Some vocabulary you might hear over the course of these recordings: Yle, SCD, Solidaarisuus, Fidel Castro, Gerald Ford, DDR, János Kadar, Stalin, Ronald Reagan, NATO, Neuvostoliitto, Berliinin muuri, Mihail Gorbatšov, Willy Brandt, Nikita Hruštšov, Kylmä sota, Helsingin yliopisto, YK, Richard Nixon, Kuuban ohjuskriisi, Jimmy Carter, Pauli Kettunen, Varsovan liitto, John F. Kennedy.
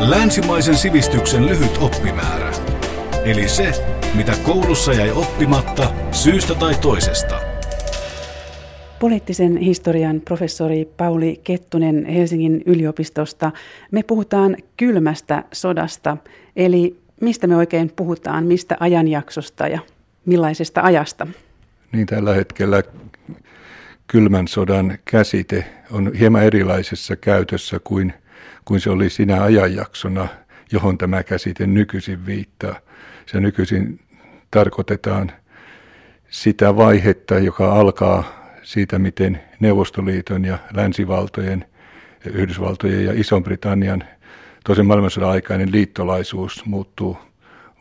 Länsimaisen sivistyksen lyhyt oppimäärä. Eli se, mitä koulussa jäi oppimatta syystä tai toisesta. Poliittisen historian professori Pauli Kettunen Helsingin yliopistosta. Me puhutaan kylmästä sodasta, eli mistä me oikein puhutaan, mistä ajanjaksosta ja millaisesta ajasta? Niin, tällä hetkellä kylmän sodan käsite on hieman erilaisessa käytössä kuin se oli sinä ajanjaksona, johon tämä käsite nykyisin viittaa. Se nykyisin tarkoitetaan sitä vaihetta, joka alkaa siitä, miten Neuvostoliiton ja länsivaltojen, Yhdysvaltojen ja Ison-Britannian toisen maailmansodan aikainen liittolaisuus muuttuu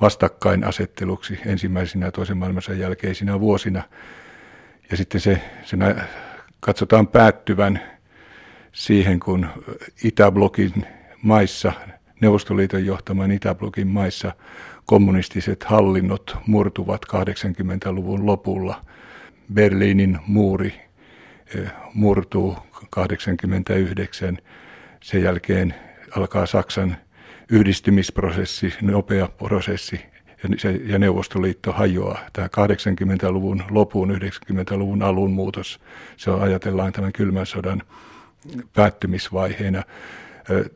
vastakkainasetteluksi ensimmäisinä ja toisen maailmansodan jälkeisinä vuosina. Ja sitten sen katsotaan päättyvän siihen, kun Itäblokin maissa, Neuvostoliiton johtaman Itäblokin maissa, kommunistiset hallinnot murtuvat 80-luvun lopulla. Berliinin muuri murtuu 89. Sen jälkeen alkaa Saksan yhdistymisprosessi, nopea prosessi, ja Neuvostoliitto hajoaa. Tämä 80-luvun lopun, 90-luvun alun muutos, se ajatellaan tämän kylmän sodan päättymisvaiheena.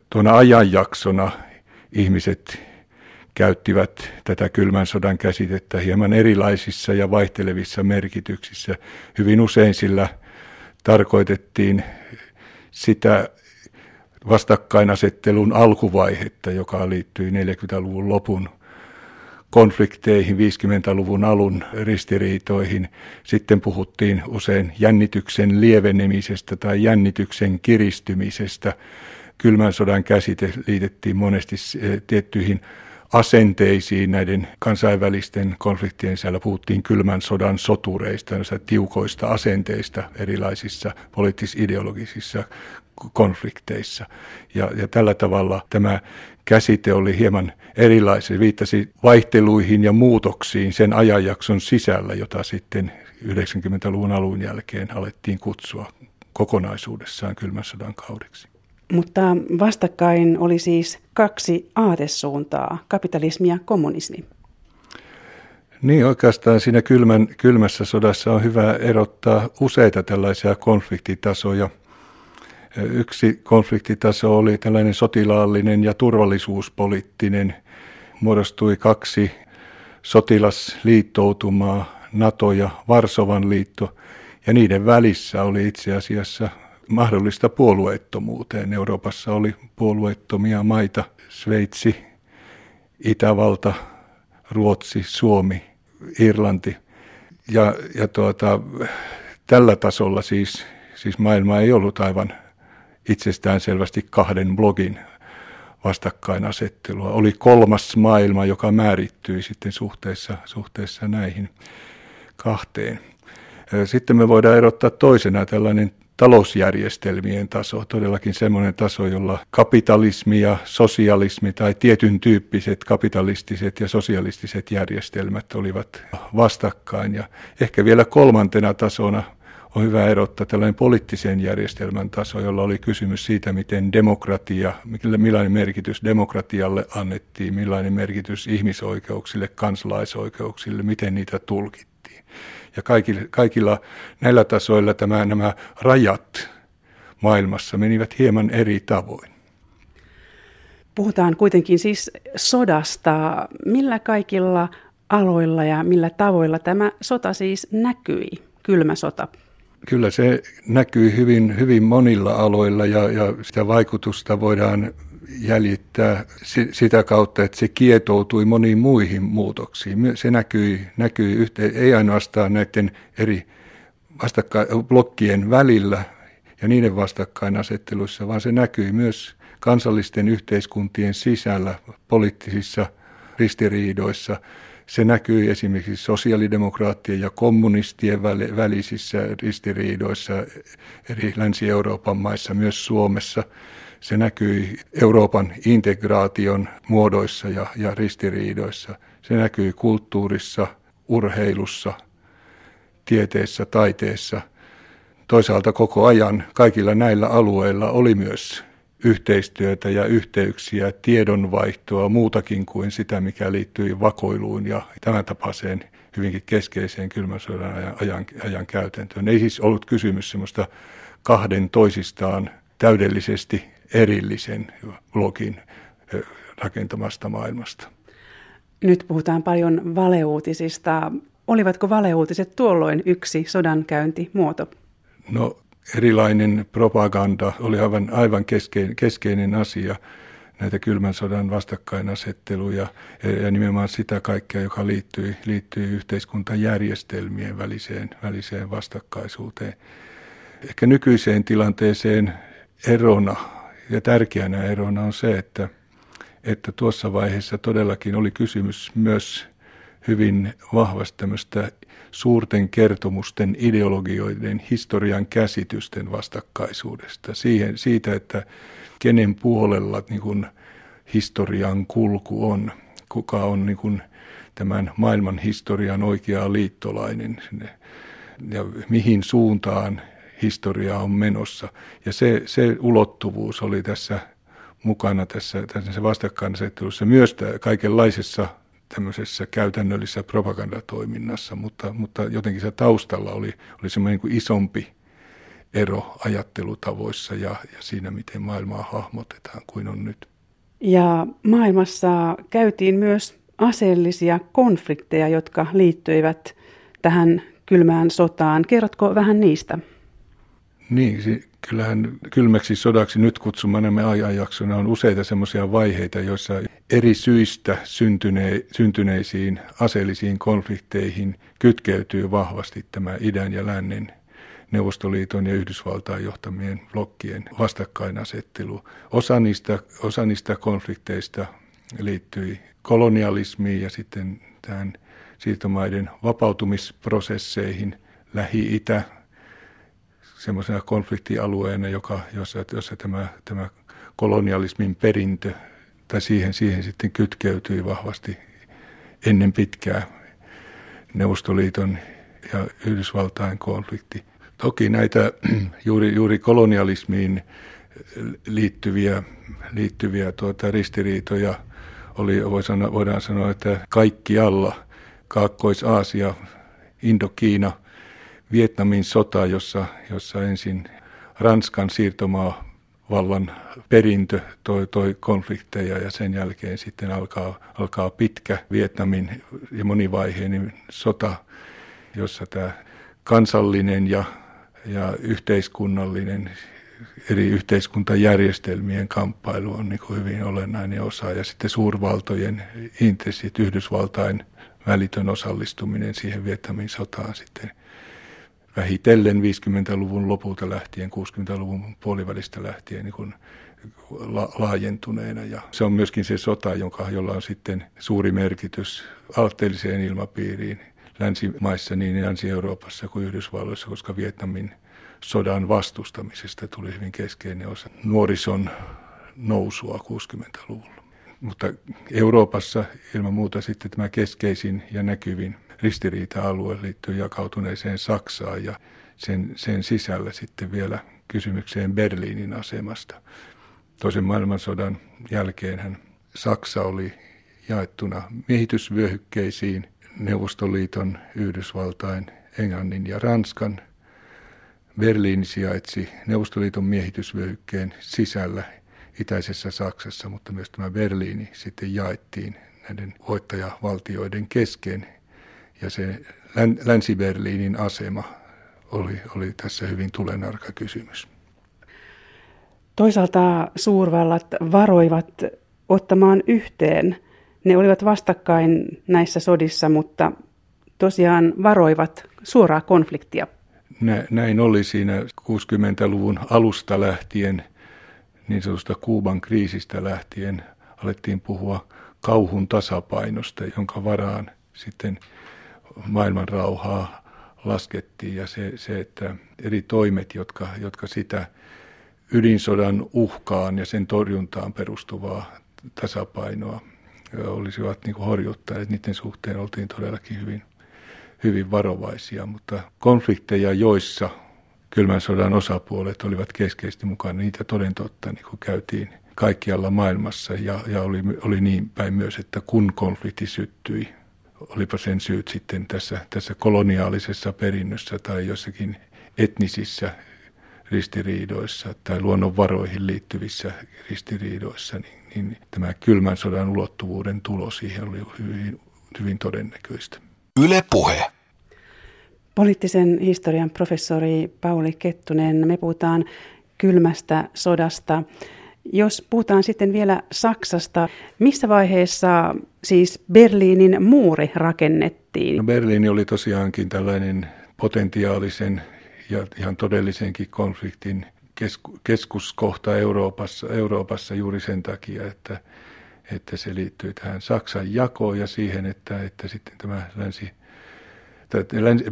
Tuona ajanjaksona ihmiset käyttivät tätä kylmän sodan käsitettä hieman erilaisissa ja vaihtelevissa merkityksissä. Hyvin usein sillä tarkoitettiin sitä vastakkainasettelun alkuvaihetta, joka liittyi 40-luvun lopun konflikteihin, 50-luvun alun ristiriitoihin. Sitten puhuttiin usein jännityksen lievenemisestä tai jännityksen kiristymisestä. Kylmän sodan käsite liitettiin monesti tiettyihin asenteisiin näiden kansainvälisten konfliktien sisällä. Puhuttiin kylmän sodan sotureista, tiukoista asenteista erilaisissa poliittis-ideologisissa konflikteissa. Ja tällä tavalla tämä käsite oli hieman erilainen, viittasi vaihteluihin ja muutoksiin sen ajanjakson sisällä, jota sitten 90-luvun alun jälkeen alettiin kutsua kokonaisuudessaan kylmän sodan kaudeksi. Mutta vastakkain oli siis kaksi aatesuuntaa, kapitalismi ja kommunismi. Niin, oikeastaan siinä kylmässä sodassa on hyvä erottaa useita tällaisia konfliktitasoja. Yksi konfliktitaso oli tällainen sotilaallinen ja turvallisuuspoliittinen. Muodostui kaksi sotilasliittoutumaa, NATO ja Varsovan liitto, ja niiden välissä oli itse asiassa mahdollista puolueettomuuteen. Euroopassa oli puolueettomia maita, Sveitsi, Itävalta, Ruotsi, Suomi, Irlanti. Tällä tasolla siis maailma ei ollut aivan itsestään selvästi kahden blogin vastakkainasettelua. Oli kolmas maailma, joka määrittyi sitten suhteessa näihin kahteen. Sitten me voidaan erottaa toisena tällainen talousjärjestelmien taso, todellakin semmoinen taso, jolla kapitalismi ja sosialismi tai tietyn tyyppiset kapitalistiset ja sosialistiset järjestelmät olivat vastakkain. Ja ehkä vielä kolmantena tasona on hyvä erottaa tällainen poliittisen järjestelmän taso, jolla oli kysymys siitä, miten millainen merkitys demokratialle annettiin, millainen merkitys ihmisoikeuksille, kansalaisoikeuksille, miten niitä tulkittiin. Ja kaikilla näillä tasoilla nämä rajat maailmassa menivät hieman eri tavoin. Puhutaan kuitenkin siis sodasta. Millä kaikilla aloilla ja millä tavoilla tämä sota siis näkyi, kylmä sota? Kyllä se näkyy hyvin, hyvin monilla aloilla ja sitä vaikutusta voidaan jäljittää sitä kautta, että se kietoutui moniin muihin muutoksiin. Se näkyi ei ainoastaan näiden eri blokkien välillä ja niiden vastakkainasetteluissa, vaan se näkyy myös kansallisten yhteiskuntien sisällä poliittisissa ristiriidoissa. Se näkyy esimerkiksi sosiaalidemokraattien ja kommunistien välisissä ristiriidoissa eri Länsi-Euroopan maissa, myös Suomessa. Se näkyy Euroopan integraation muodoissa ja ristiriidoissa. Se näkyy kulttuurissa, urheilussa, tieteessä, taiteessa. Toisaalta koko ajan kaikilla näillä alueilla oli myös yhteistyötä ja yhteyksiä, tiedonvaihtoa, muutakin kuin sitä, mikä liittyy vakoiluun ja tämän tapaiseen hyvinkin keskeiseen kylmän sodan ajan käytäntöön. Ei siis ollut kysymys semmoista kahden toisistaan täydellisesti erillisen blogin rakentamasta maailmasta. Nyt puhutaan paljon valeuutisista. Olivatko valeuutiset tuolloin yksi sodankäyntimuoto? No, erilainen propaganda oli aivan keskeinen asia, näitä kylmän sodan vastakkainasetteluja ja nimenomaan sitä kaikkea, joka liittyy yhteiskuntajärjestelmien väliseen vastakkaisuuteen. Ehkä nykyiseen tilanteeseen erona ja tärkeänä erona on se, että tuossa vaiheessa todellakin oli kysymys myös hyvin vahvasti tämmöistä suurten kertomusten, ideologioiden, historian käsitysten vastakkaisuudesta. Siitä, että kenen puolella niin kuin historian kulku on, kuka on niin kuin tämän maailman historian oikea liittolainen ja mihin suuntaan historia on menossa. Ja se ulottuvuus oli tässä mukana tässä vastakkainasettelussa myös kaikenlaisessa tämmöisessä käytännöllisessä propagandatoiminnassa, mutta jotenkin se taustalla oli semmoinen niin isompi ero ajattelutavoissa ja siinä, miten maailmaa hahmotetaan kuin on nyt. Ja maailmassa käytiin myös aseellisia konflikteja, jotka liittyivät tähän kylmään sotaan. Kerrotko vähän niistä? Niin, kyllähän kylmäksi sodaksi nyt kutsumanamme ajanjaksona on useita semmoisia vaiheita, joissa eri syistä syntyneisiin aseellisiin konflikteihin kytkeytyy vahvasti tämä idän ja lännen, Neuvostoliiton ja Yhdysvaltain johtamien blokkien vastakkainasettelu. Osa niistä konflikteista liittyi kolonialismiin ja sitten tähän siirtomaiden vapautumisprosesseihin, Lähi-Itä semmoisena konfliktialueena, jossa tämä kolonialismin perintö tai siihen sitten kytkeytyi vahvasti ennen pitkää Neuvostoliiton ja Yhdysvaltain konflikti. Toki näitä juuri kolonialismiin liittyviä ristiriitoja oli, voidaan sanoa, että kaikkialla. Kaakkois-Aasia, Indokiina, Vietnamin sota, jossa ensin Ranskan siirtomaavallan perintö toi konflikteja ja sen jälkeen sitten alkaa pitkä Vietnamin ja monivaiheinen sota, jossa tämä kansallinen ja yhteiskunnallinen eri yhteiskuntajärjestelmien kamppailu on niin kuin hyvin olennainen osa ja sitten suurvaltojen intressit, Yhdysvaltain välitön osallistuminen siihen Vietnamin sotaan sitten. Vähitellen 50-luvun lopulta lähtien, 60-luvun puolivälistä lähtien niin kuin laajentuneena. Ja se on myöskin se sota, jolla on sitten suuri merkitys aatteelliseen ilmapiiriin länsimaissa, niin Länsi-Euroopassa kuin Yhdysvalloissa, koska Vietnamin sodan vastustamisesta tuli hyvin keskeinen osa nuorison nousua 60-luvulla. Mutta Euroopassa ilman muuta sitten tämä keskeisin ja näkyvin ristiriita-alue liittyy jakautuneeseen Saksaan ja sen sisällä sitten vielä kysymykseen Berliinin asemasta. Toisen maailmansodan jälkeenhän Saksa oli jaettuna miehitysvyöhykkeisiin Neuvostoliiton, Yhdysvaltain, Englannin ja Ranskan. Berliini sijaitsi Neuvostoliiton miehitysvyöhykkeen sisällä itäisessä Saksassa, mutta myös tämä Berliini sitten jaettiin näiden voittajavaltioiden kesken. Ja se Länsi-Berliinin asema oli tässä hyvin tulenarka kysymys. Toisaalta suurvallat varoivat ottamaan yhteen. Ne olivat vastakkain näissä sodissa, mutta tosiaan varoivat suoraa konfliktia. Näin oli siinä 60-luvun alusta lähtien, niin sanotusta Kuuban kriisistä lähtien, alettiin puhua kauhun tasapainosta, jonka varaan sitten maailman rauhaa laskettiin ja se, että eri toimet, jotka sitä ydinsodan uhkaan ja sen torjuntaan perustuvaa tasapainoa olisivat niin kuin horjuttaneet, niiden suhteen oltiin todellakin hyvin, hyvin varovaisia, mutta konflikteja, joissa kylmän sodan osapuolet olivat keskeisesti mukana. Niitä toden totta niin kuin käytiin kaikkialla maailmassa ja oli niin päin myös, että kun konflikti syttyi, olipa sen syyt sitten tässä koloniaalisessa perinnössä tai jossakin etnisissä ristiriidoissa tai luonnonvaroihin liittyvissä ristiriidoissa, niin tämä kylmän sodan ulottuvuuden tulo siihen oli hyvin, hyvin todennäköistä. Yle Puhe. Poliittisen historian professori Pauli Kettunen, me puhutaan kylmästä sodasta. Jos puhutaan sitten vielä Saksasta, missä vaiheessa siis Berliinin muuri rakennettiin? No Berliini oli tosiaankin tällainen potentiaalisen ja ihan todellisenkin konfliktin keskuskohta Euroopassa juuri sen takia, että se liittyy tähän Saksan jakoon ja siihen, että sitten tämä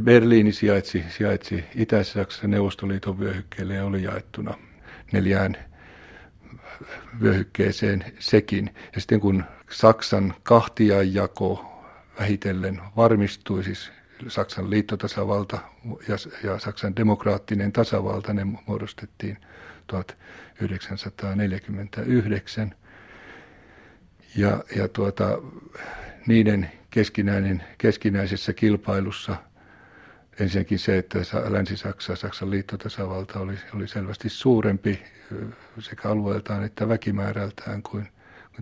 Berliini sijaitsi Itä-Saksassa Neuvostoliiton vyöhykkeelle ja oli jaettuna 4 vyöhykkeeseen sekin. Ja sitten kun Saksan kahtiajako vähitellen varmistui, siis Saksan liittotasavalta ja Saksan demokraattinen tasavalta, ne muodostettiin 1949. Ja niiden keskinäisessä kilpailussa ensinnäkin se, että Länsi-Saksa, Saksan liittotasavalta oli selvästi suurempi sekä alueeltaan että väkimäärältään kuin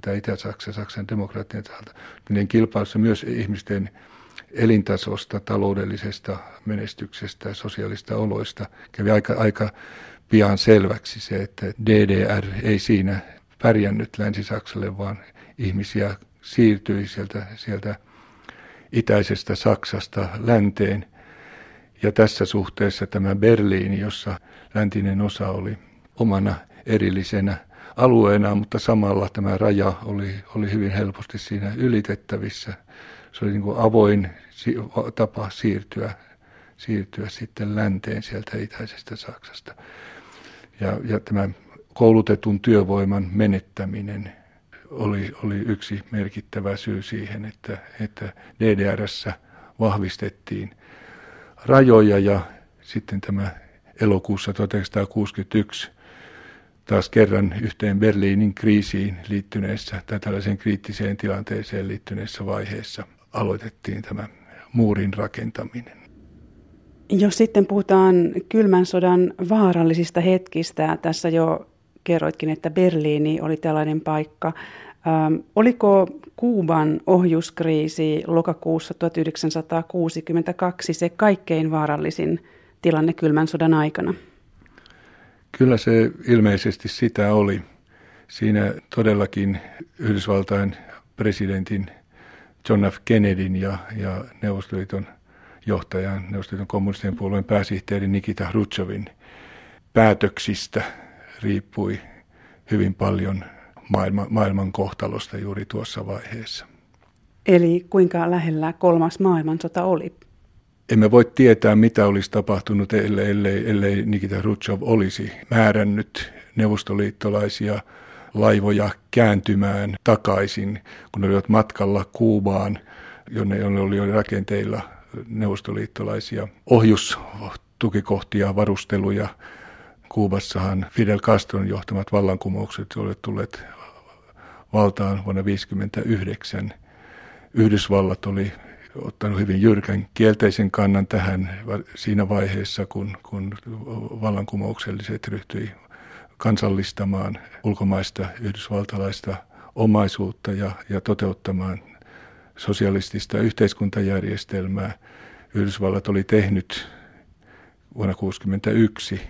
tämä Itä-Saksa, Saksan demokraattinen tasavalta. Niiden kilpailussa myös ihmisten elintasosta, taloudellisesta menestyksestä, sosiaalista oloista kävi aika pian selväksi se, että DDR ei siinä pärjännyt Länsi-Saksalle, vaan ihmisiä siirtyi sieltä itäisestä Saksasta länteen. Ja tässä suhteessa tämä Berliini, jossa läntinen osa oli omana erillisenä alueena, mutta samalla tämä raja oli hyvin helposti siinä ylitettävissä. Se oli niin kuin avoin tapa siirtyä sitten länteen sieltä itäisestä Saksasta. Ja tämä koulutetun työvoiman menettäminen oli yksi merkittävä syy siihen, että DDR:ssä vahvistettiin rajoja ja sitten tämä elokuussa 1961 taas kerran yhteen Berliinin kriisiin liittyneessä tai tällaiseen kriittiseen tilanteeseen liittyneessä vaiheessa aloitettiin tämä muurin rakentaminen. Jos sitten puhutaan kylmän sodan vaarallisista hetkistä, tässä jo kerroitkin, että Berliini oli tällainen paikka. Oliko Kuuban ohjuskriisi lokakuussa 1962 se kaikkein vaarallisin tilanne kylmän sodan aikana? Kyllä se ilmeisesti sitä oli. Siinä todellakin Yhdysvaltain presidentin John F. Kennedyn ja Neuvostoliiton kommunistien puolueen pääsihteeri Nikita Hruštšovin päätöksistä riippui hyvin paljon maailman kohtalosta juuri tuossa vaiheessa. Eli kuinka lähellä 3. maailmansota oli? Emme voi tietää, mitä olisi tapahtunut, ellei Nikita Hruštšov olisi määrännyt neuvostoliittolaisia laivoja kääntymään takaisin, kun ne olivat matkalla Kuubaan, jonne oli jo rakenteilla neuvostoliittolaisia ohjustukikohtia, varusteluja. Kuubassahan Fidel Castron johtamat vallankumoukset olivat tulleet valtaan vuonna 1959. Yhdysvallat oli ottanut hyvin jyrkän kielteisen kannan tähän siinä vaiheessa, kun vallankumoukselliset ryhtyi kansallistamaan ulkomaista yhdysvaltalaista omaisuutta ja toteuttamaan sosialistista yhteiskuntajärjestelmää. Yhdysvallat oli tehnyt vuonna 1961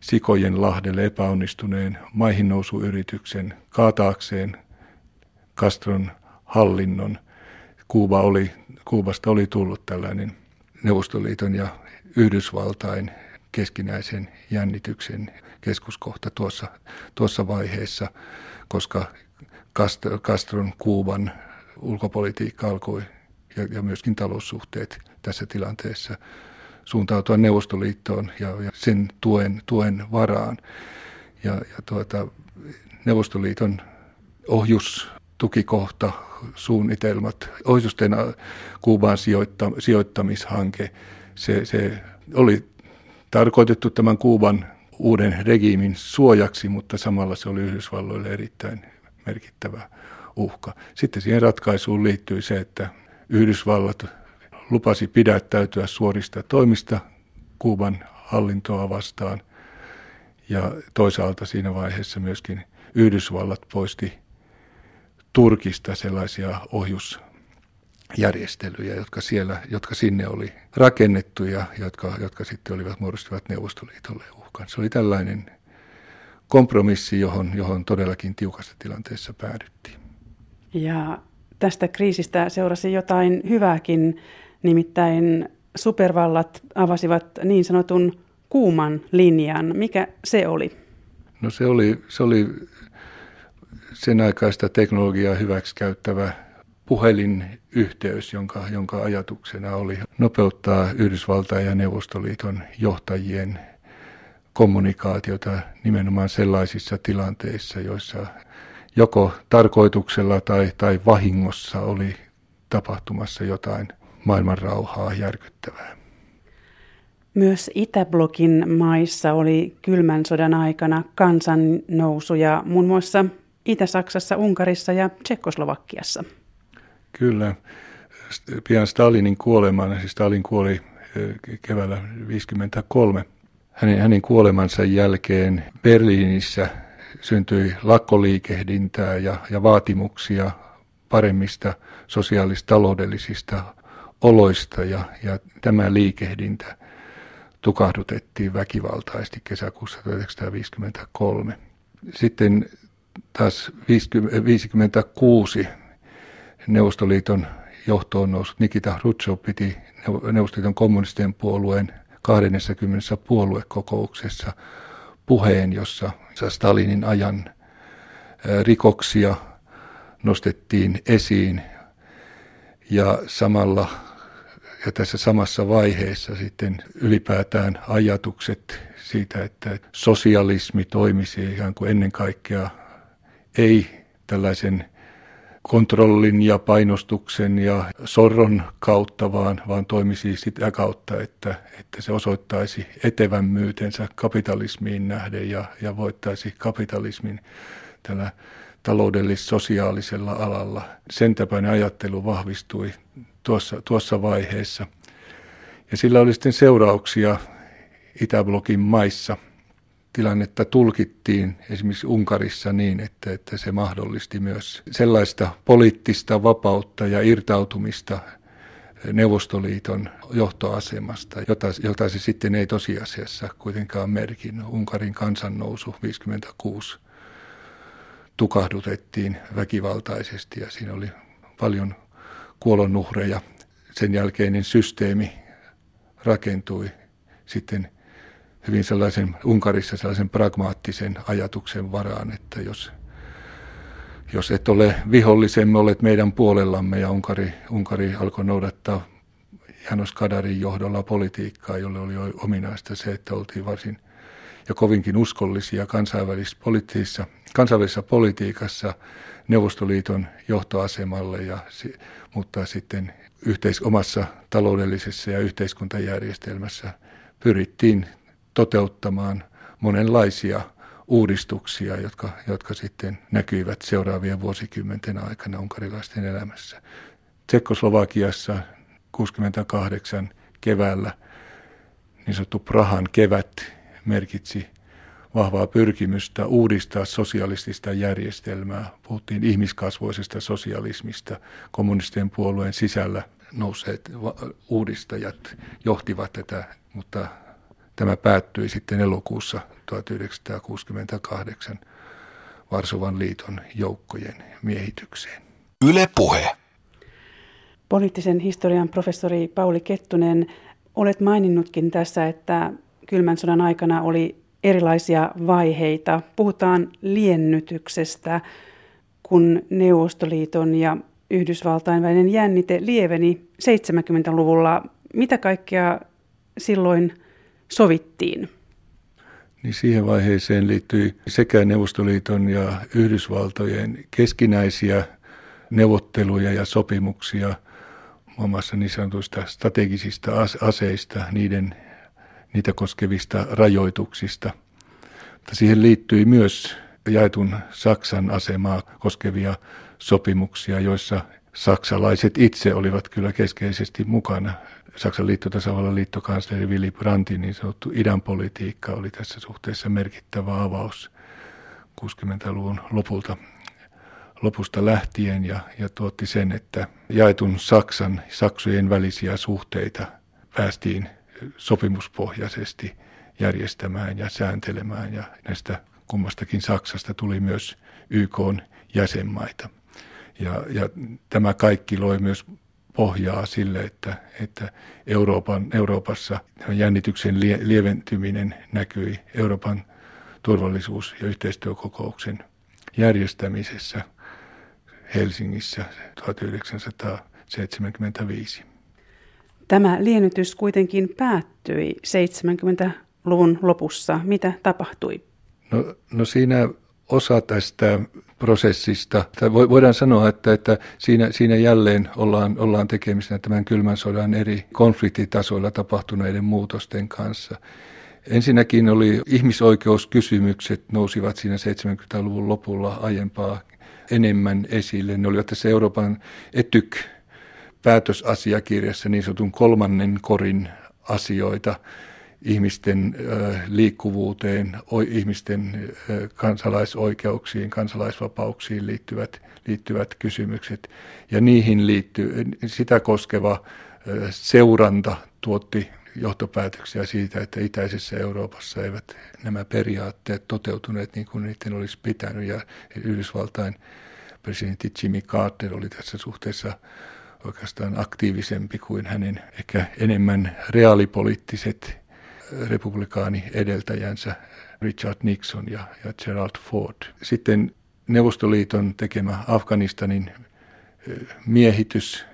Sikojen lahdelle epäonnistuneen maihinnousuyrityksen kaataakseen Castron hallinnon. Kuubasta oli tullut tällainen Neuvostoliiton ja Yhdysvaltain keskinäisen jännityksen keskuskohta tuossa vaiheessa, koska Castron Kuuban ulkopolitiikka alkoi ja myöskin taloussuhteet tässä tilanteessa suuntautua Neuvostoliittoon ja sen tuen varaan. Neuvostoliiton ohjustukikohta, suunnitelmat, ohjusten Kuuban sijoittamishanke, se oli tarkoitettu tämän Kuuban uuden regiimin suojaksi, mutta samalla se oli Yhdysvalloille erittäin merkittävä uhka. Sitten siihen ratkaisuun liittyi se, että Yhdysvallat lupasi pidättäytyä suorista toimista Kuuban hallintoa vastaan, ja toisaalta siinä vaiheessa myöskin Yhdysvallat poisti Turkista sellaisia ohjusjärjestelyjä, jotka sinne oli rakennettu ja jotka sitten muodostivat Neuvostoliitolle uhkan. Se oli tällainen kompromissi, johon todellakin tiukassa tilanteessa päädyttiin. Ja tästä kriisistä seurasi jotain hyvääkin, nimittäin supervallat avasivat niin sanotun kuuman linjan. Mikä se oli? No se oli sen aikaista teknologiaa hyväksikäyttävä puhelinyhteys, jonka ajatuksena oli nopeuttaa Yhdysvaltain ja Neuvostoliiton johtajien kommunikaatiota nimenomaan sellaisissa tilanteissa, joissa joko tarkoituksella tai vahingossa oli tapahtumassa jotain maailman rauhaa järkyttävää. Myös Itäblokin maissa oli kylmän sodan aikana kansannousuja, muun muassa Itä-Saksassa, Unkarissa ja Tšekkoslovakiassa. Kyllä. Pian Stalinin kuoleman, siis Stalin kuoli keväällä 1953. Hänen kuolemansa jälkeen Berliinissä syntyi lakkoliikehdintää ja vaatimuksia paremmista sosiaalis-taloudellisista oloista, ja tämä liikehdintä tukahdutettiin väkivaltaisesti kesäkuussa 1953. Sitten taas 1956 Neuvostoliiton johtoon noussut Nikita Hruštšov piti Neuvostoliiton kommunistien puolueen 20. puoluekokouksessa puheen, jossa Stalinin ajan rikoksia nostettiin esiin, ja samalla ja tässä samassa vaiheessa sitten ylipäätään ajatukset siitä, että sosialismi toimisi ikään kuin ennen kaikkea ei tällaisen kontrollin ja painostuksen ja sorron kautta, vaan toimisi sitä kautta, että se osoittaisi etevämmyytensä kapitalismiin nähden ja voittaisi kapitalismin tällä taloudellis-sosiaalisella alalla. Sen tapainen ajattelu vahvistui tuossa vaiheessa. Ja sillä oli sitten seurauksia Itäblokin maissa. Tilannetta tulkittiin esimerkiksi Unkarissa niin, että se mahdollisti myös sellaista poliittista vapautta ja irtautumista Neuvostoliiton johtoasemasta, jota se sitten ei tosiasiassa kuitenkaan merkinnyt. Unkarin kansannousu 1956 tukahdutettiin väkivaltaisesti, ja siinä oli paljon kuolonuhreja. Sen jälkeinen systeemi rakentui sitten hyvin Unkarissa pragmaattisen ajatuksen varaan, että jos et ole vihollisemme, olet meidän puolellamme, ja Unkari alkoi noudattaa János Kadarin johdolla politiikkaa, jolle oli ominaista se, että oltiin varsin ja kovinkin uskollisia kansainvälisessä politiikassa Neuvostoliiton johtoasemalle, mutta sitten omassa taloudellisessa ja yhteiskuntajärjestelmässä pyrittiin toteuttamaan monenlaisia uudistuksia, jotka sitten näkyivät seuraavien vuosikymmenten aikana unkarilaisten elämässä. Tsekkoslovakiassa 1968 keväällä niin sanottu Prahan kevät merkitsi vahvaa pyrkimystä uudistaa sosialistista järjestelmää. Puhuttiin ihmiskasvoisesta sosialismista. Kommunistien puolueen sisällä nousseet uudistajat johtivat tätä, mutta tämä päättyi sitten elokuussa 1968 Varsovan liiton joukkojen miehitykseen. Yle Puhe. Poliittisen historian professori Pauli Kettunen, olet maininnutkin tässä, että kylmän sodan aikana oli erilaisia vaiheita. Puhutaan liennytyksestä, kun Neuvostoliiton ja Yhdysvaltain välinen jännite lieveni 70-luvulla. Mitä kaikkea silloin sovittiin? Niin siihen vaiheeseen liittyi sekä Neuvostoliiton ja Yhdysvaltojen keskinäisiä neuvotteluja ja sopimuksia, muun muassa niin sanotuista strategisista aseista, niiden niitä koskevista rajoituksista. Mutta siihen liittyi myös jaetun Saksan asemaa koskevia sopimuksia, joissa saksalaiset itse olivat kyllä keskeisesti mukana. Saksan liittotasavallan liittokansleri Willy Brandtin niin sanottu idänpolitiikka oli tässä suhteessa merkittävä avaus 60-luvun lopusta lähtien ja tuotti sen, että jaetun Saksojen välisiä suhteita päästiin sopimuspohjaisesti järjestämään ja sääntelemään, ja näistä kummastakin Saksasta tuli myös YK:n jäsenmaita. Ja tämä kaikki loi myös pohjaa sille, että Euroopassa jännityksen lieventyminen näkyi Euroopan turvallisuus- ja yhteistyökokouksen järjestämisessä Helsingissä 1975. Tämä liennytys kuitenkin päättyi 70-luvun lopussa. Mitä tapahtui? No siinä osa tästä prosessista, tai voidaan sanoa, että siinä jälleen ollaan tekemisissä tämän kylmän sodan eri konfliktitasoilla tapahtuneiden muutosten kanssa. Ensinnäkin oli ihmisoikeuskysymykset nousivat siinä 70-luvun lopulla aiempaa enemmän esille. Ne olivat tässä Euroopan ETYK-päätösasiakirjassa niin sanotun kolmannen korin asioita ihmisten liikkuvuuteen, ihmisten kansalaisoikeuksiin, kansalaisvapauksiin liittyvät kysymykset. Ja niihin sitä koskeva seuranta tuotti johtopäätöksiä siitä, että itäisessä Euroopassa eivät nämä periaatteet toteutuneet niin kuin niiden olisi pitänyt. Ja Yhdysvaltain presidentti Jimmy Carter oli tässä suhteessa oikeastaan aktiivisempi kuin hänen ehkä enemmän reaalipoliittiset republikaani-edeltäjänsä Richard Nixon ja Gerald Ford. Sitten Neuvostoliiton tekemä Afganistanin miehitys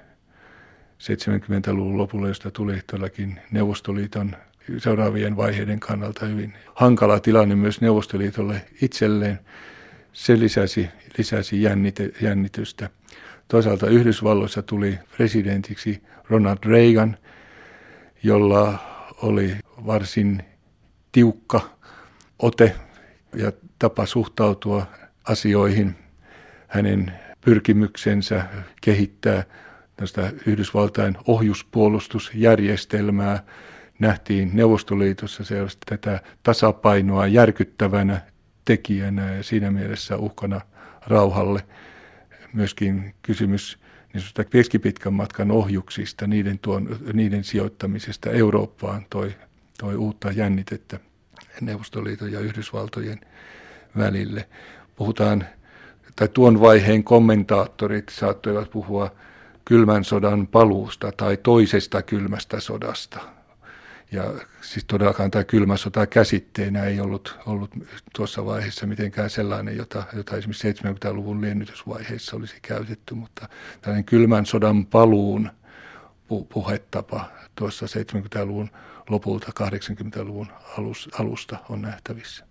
70-luvun lopulla, josta tuli todellakin Neuvostoliiton seuraavien vaiheiden kannalta hyvin hankala tilanne myös Neuvostoliitolle itselleen. Se lisäsi jännitystä. Toisaalta Yhdysvalloissa tuli presidentiksi Ronald Reagan, jolla oli varsin tiukka ote ja tapa suhtautua asioihin. Hänen pyrkimyksensä kehittää tästä Yhdysvaltain ohjuspuolustusjärjestelmää nähtiin Neuvostoliitossa selvästi tätä tasapainoa järkyttävänä tekijänä ja siinä mielessä uhkana rauhalle. Myöskin kysymys niin keskipitkän matkan ohjuksista, niiden sijoittamisesta Eurooppaan toi uutta jännitettä Neuvostoliiton ja Yhdysvaltojen välille. Tuon vaiheen kommentaattorit saattoivat puhua kylmän sodan paluusta tai toisesta kylmästä sodasta. Ja siis todellakaan tämä kylmä sota käsitteenä ei ollut tuossa vaiheessa mitenkään sellainen, jota esimerkiksi 70-luvun liennytysvaiheessa olisi käytetty, mutta tällainen kylmän sodan paluun puhetapa tuossa 70-luvun lopulta 80-luvun alusta on nähtävissä.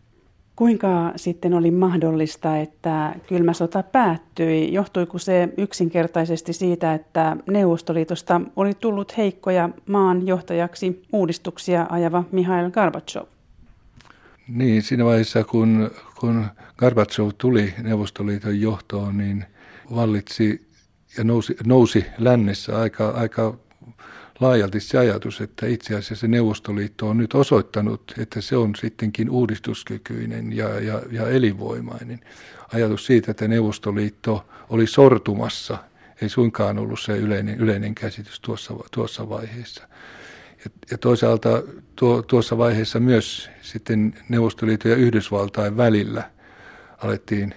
Kuinka sitten oli mahdollista, että kylmä sota päättyi? Johtuiko se yksinkertaisesti siitä, että Neuvostoliitosta oli tullut heikkoja maan johtajaksi uudistuksia ajava Mihail Gorbatšov? Niin, siinä vaiheessa kun Gorbatšov tuli Neuvostoliiton johtoon, niin vallitsi ja nousi lännessä aika laajalti se ajatus, että itse asiassa Neuvostoliitto on nyt osoittanut, että se on sittenkin uudistuskykyinen ja elinvoimainen. Ajatus siitä, että Neuvostoliitto oli sortumassa, ei suinkaan ollut se yleinen käsitys tuossa vaiheessa. Ja toisaalta tuossa vaiheessa myös sitten Neuvostoliiton ja Yhdysvaltain välillä alettiin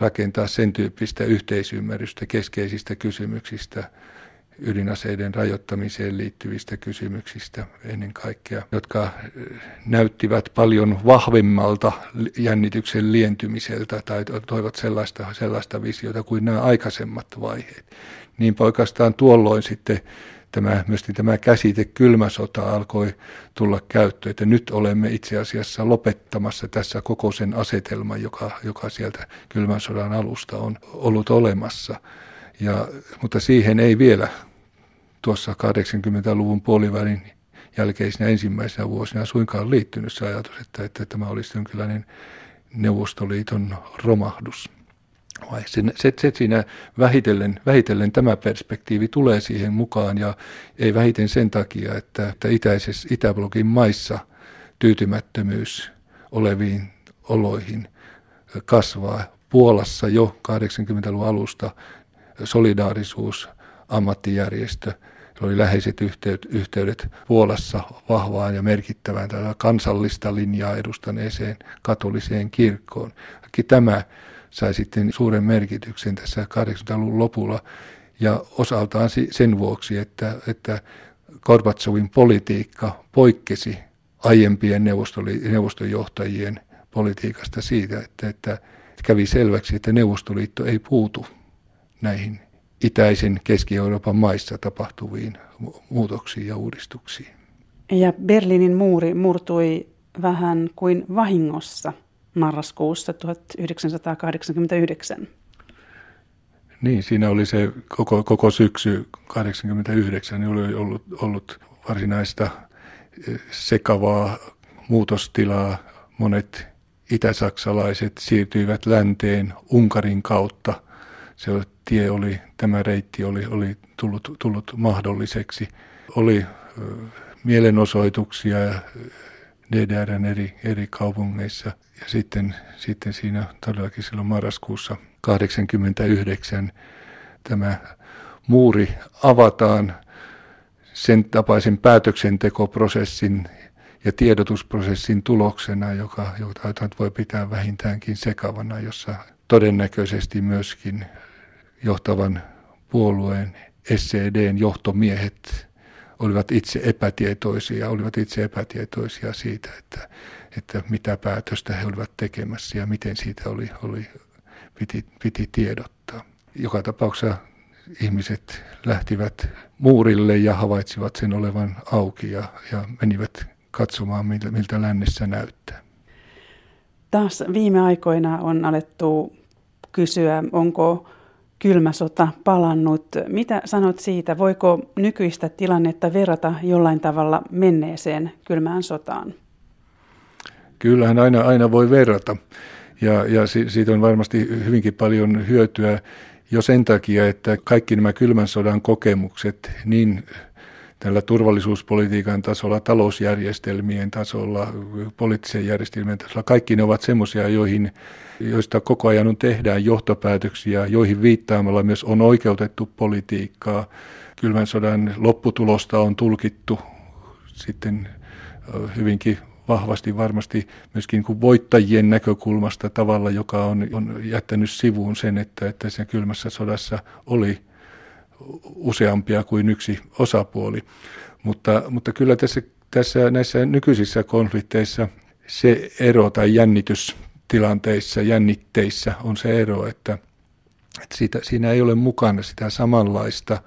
rakentaa sen tyyppistä yhteisymmärrystä keskeisistä kysymyksistä, ydinaseiden rajoittamiseen liittyvistä kysymyksistä ennen kaikkea, jotka näyttivät paljon vahvemmalta jännityksen lientymiseltä tai toivat sellaista visiota kuin nämä aikaisemmat vaiheet. Niinpä oikeastaan tuolloin sitten tämä käsite kylmä sota alkoi tulla käyttöön, että nyt olemme itse asiassa lopettamassa tässä koko sen asetelman, joka sieltä kylmän sodan alusta on ollut olemassa. Mutta siihen ei vielä tuossa 80-luvun puolivälin jälkeisinä ensimmäisenä vuosina suinkaan liittynyt se ajatus, että tämä olisi jonkinlainen Neuvostoliiton romahdus. Vai se siinä vähitellen tämä perspektiivi tulee siihen mukaan, ja ei vähiten sen takia, että Itäblogin maissa tyytymättömyys oleviin oloihin kasvaa. Puolassa jo 80-luvun alusta Solidaarisuus, ammattijärjestö, oli läheiset yhteydet Puolassa vahvaan ja merkittävään kansallista linjaa edustaneeseen katoliseen kirkkoon. Tämä sai sitten suuren merkityksen tässä 80-luvun lopulla, ja osaltaan sen vuoksi, että Gorbatšovin politiikka poikkesi aiempien neuvostojohtajien politiikasta siitä, että kävi selväksi, että Neuvostoliitto ei puutu näihin itäisen Keski-Euroopan maissa tapahtuviin muutoksiin ja uudistuksiin. Ja Berliinin muuri murtui vähän kuin vahingossa marraskuussa 1989. Niin, siinä oli se koko syksy 1989, niin oli ollut varsinaista sekavaa muutostilaa. Monet itäsaksalaiset siirtyivät länteen Unkarin kautta. Se tie oli, tämä reitti oli tullut mahdolliseksi. Oli mielenosoituksia DDR:n eri kaupungeissa, ja sitten siinä todellakin silloin marraskuussa 1989 tämä muuri avataan sen tapaisen päätöksentekoprosessin ja tiedotusprosessin tuloksena, jota voi pitää vähintäänkin sekavana, jossa todennäköisesti myöskin johtavan puolueen SCD:n johtomiehet olivat itse epätietoisia siitä, että mitä päätöstä he olivat tekemässä ja miten siitä piti tiedottaa. Joka tapauksessa ihmiset lähtivät muurille ja havaitsivat sen olevan auki ja menivät katsomaan, miltä lännessä näyttää. Taas viime aikoina on alettu kysyä, onko kylmä sota palannut. Mitä sanot siitä? Voiko nykyistä tilannetta verrata jollain tavalla menneeseen kylmään sotaan? Kyllähän aina voi verrata. Ja siitä on varmasti hyvinkin paljon hyötyä jo sen takia, että kaikki nämä kylmän sodan kokemukset niin tällä turvallisuuspolitiikan tasolla, talousjärjestelmien tasolla, poliittisen järjestelmien tasolla, kaikki ne ovat semmoisia, joista koko ajan tehdään johtopäätöksiä, joihin viittaamalla myös on oikeutettu politiikkaa. Kylmän sodan lopputulosta on tulkittu sitten hyvinkin vahvasti varmasti myöskin kuin voittajien näkökulmasta tavalla, joka on jättänyt sivuun sen, että sen kylmässä sodassa oli useampia kuin yksi osapuoli, mutta kyllä tässä näissä nykyisissä konflikteissa se ero tai jännitteissä on se ero, että siinä ei ole mukana sitä samanlaista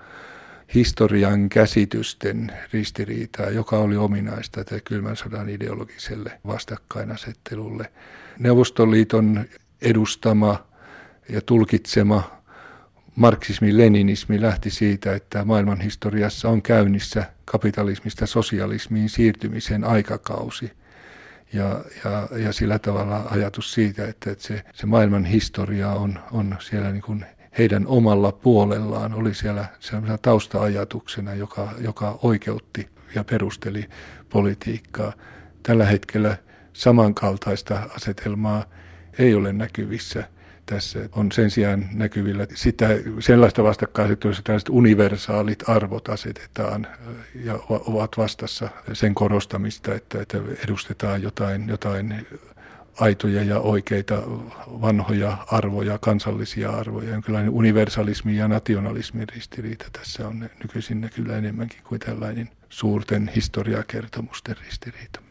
historian käsitysten ristiriitaa, joka oli ominaista tälle kylmän sodan ideologiselle vastakkainasettelulle. Neuvostoliiton edustama ja tulkitsema marksismi-leninismi lähti siitä, että maailman historiassa on käynnissä kapitalismista sosialismiin siirtymisen aikakausi. Ja sillä tavalla ajatus siitä, että se maailman historia on siellä niin kuin heidän omalla puolellaan, oli siellä sellaisena tausta-ajatuksena, joka oikeutti ja perusteli politiikkaa. Tällä hetkellä samankaltaista asetelmaa ei ole näkyvissä. Tässä on sen sijaan näkyvillä sellaista vastakkaisuutta, jossa tällaiset universaalit arvot asetetaan ja ovat vastassa sen korostamista, että edustetaan jotain aitoja ja oikeita vanhoja arvoja, kansallisia arvoja. Jonkinlainen universalismi ja nationalismin ristiriita tässä on nykyisin kyllä enemmänkin kuin tällainen suurten historiakertomusten ristiriita.